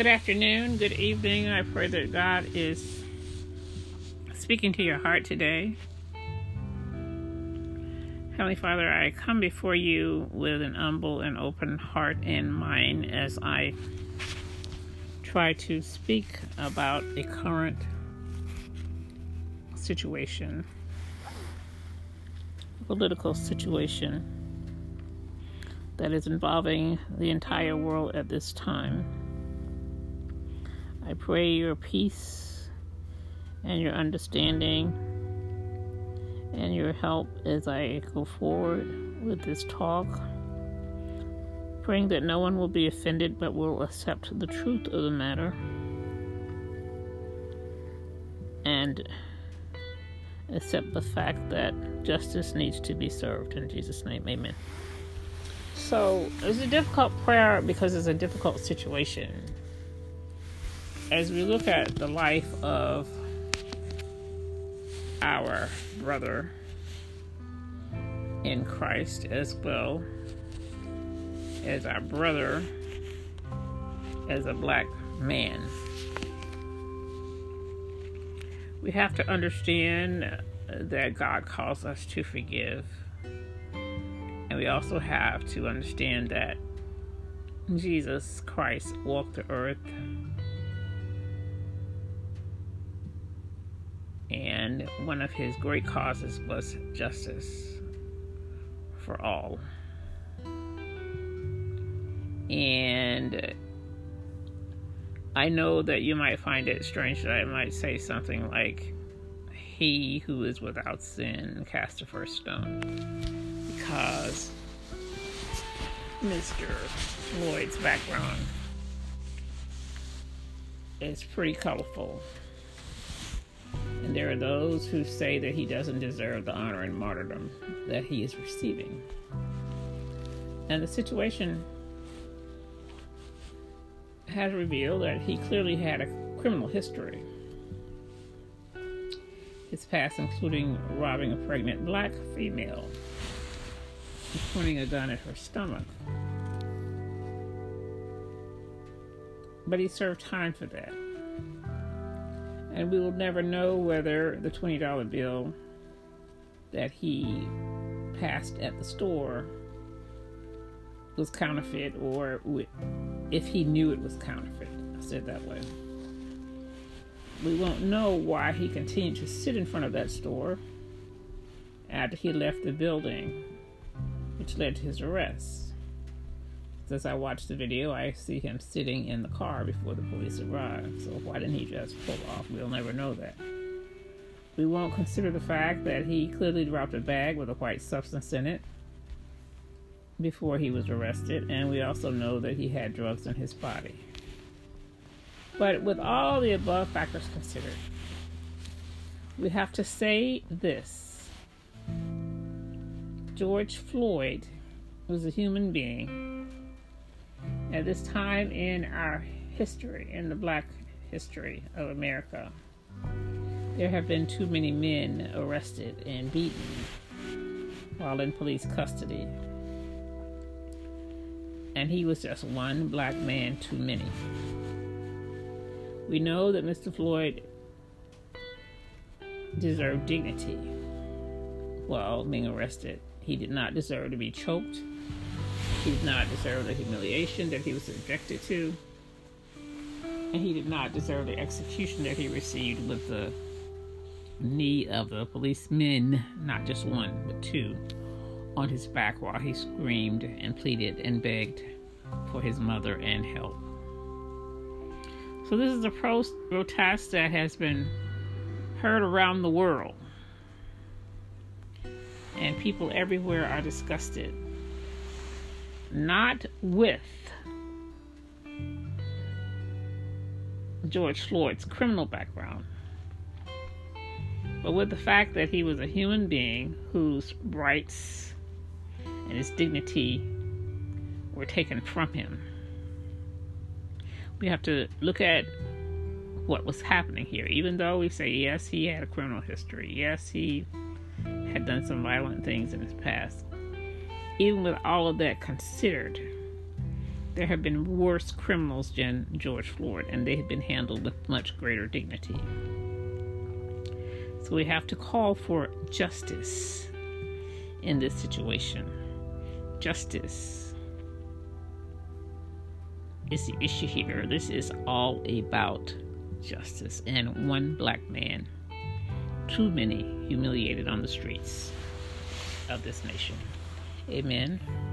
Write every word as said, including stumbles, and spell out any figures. Good afternoon, good evening. I pray that God is speaking to your heart today. Heavenly Father, I come before you with an humble and open heart and mind as I try to speak about the current situation, political situation that is involving the entire world at this time. I pray your peace and your understanding and your help as I go forward with this talk, praying that no one will be offended but will accept the truth of the matter and accept the fact that justice needs to be served. In Jesus' name, amen. So it's a difficult prayer because it's a difficult situation. As we look at the life of our brother in Christ, as well as our brother as a black man, we have to understand that God calls us to forgive, and we also have to understand that Jesus Christ walked the earth and one of his great causes was justice for all. And I know that you might find it strange that I might say something like, "He who is without sin cast the first stone," because Mister Floyd's background is pretty colorful. And there are those who say that he doesn't deserve the honor and martyrdom that he is receiving. And the situation has revealed that he clearly had a criminal history. His past including robbing a pregnant black female and pointing a gun at her stomach. But he served time for that. And we will never know whether the twenty dollar bill that he passed at the store was counterfeit, or if he knew it was counterfeit. I said that way. We won't know why he continued to sit in front of that store after he left the building, which led to his arrest. As I watch the video, I see him sitting in the car before the police arrived. So why didn't he just pull off? We'll never know that. We won't consider the fact that he clearly dropped a bag with a white substance in it before he was arrested, and we also know that he had drugs in his body. But with all the above factors considered, we have to say this: George Floyd was a human being. At this time in our history, in the black history of America, there have been too many men arrested and beaten while in police custody. And he was just one black man too many. We know that Mister Floyd deserved dignity while being arrested. He did not deserve to be choked. He did not deserve the humiliation that he was subjected to, and he did not deserve the execution that he received with the knee of the policemen, not just one, but two, on his back while he screamed and pleaded and begged for his mother and help. So this is a protest that has been heard around the world, and people everywhere are disgusted. Not with George Floyd's criminal background, but with the fact that he was a human being whose rights and his dignity were taken from him. We have to look at what was happening here. Even though we say, yes, he had a criminal history, yes, he had done some violent things in his past, even with all of that considered, There have been worse criminals than George Floyd, and they have been handled with much greater dignity. So we have to call for justice in this situation. Justice is the issue here. This is all about justice. And one black man, too many, humiliated on the streets of this nation. Amen.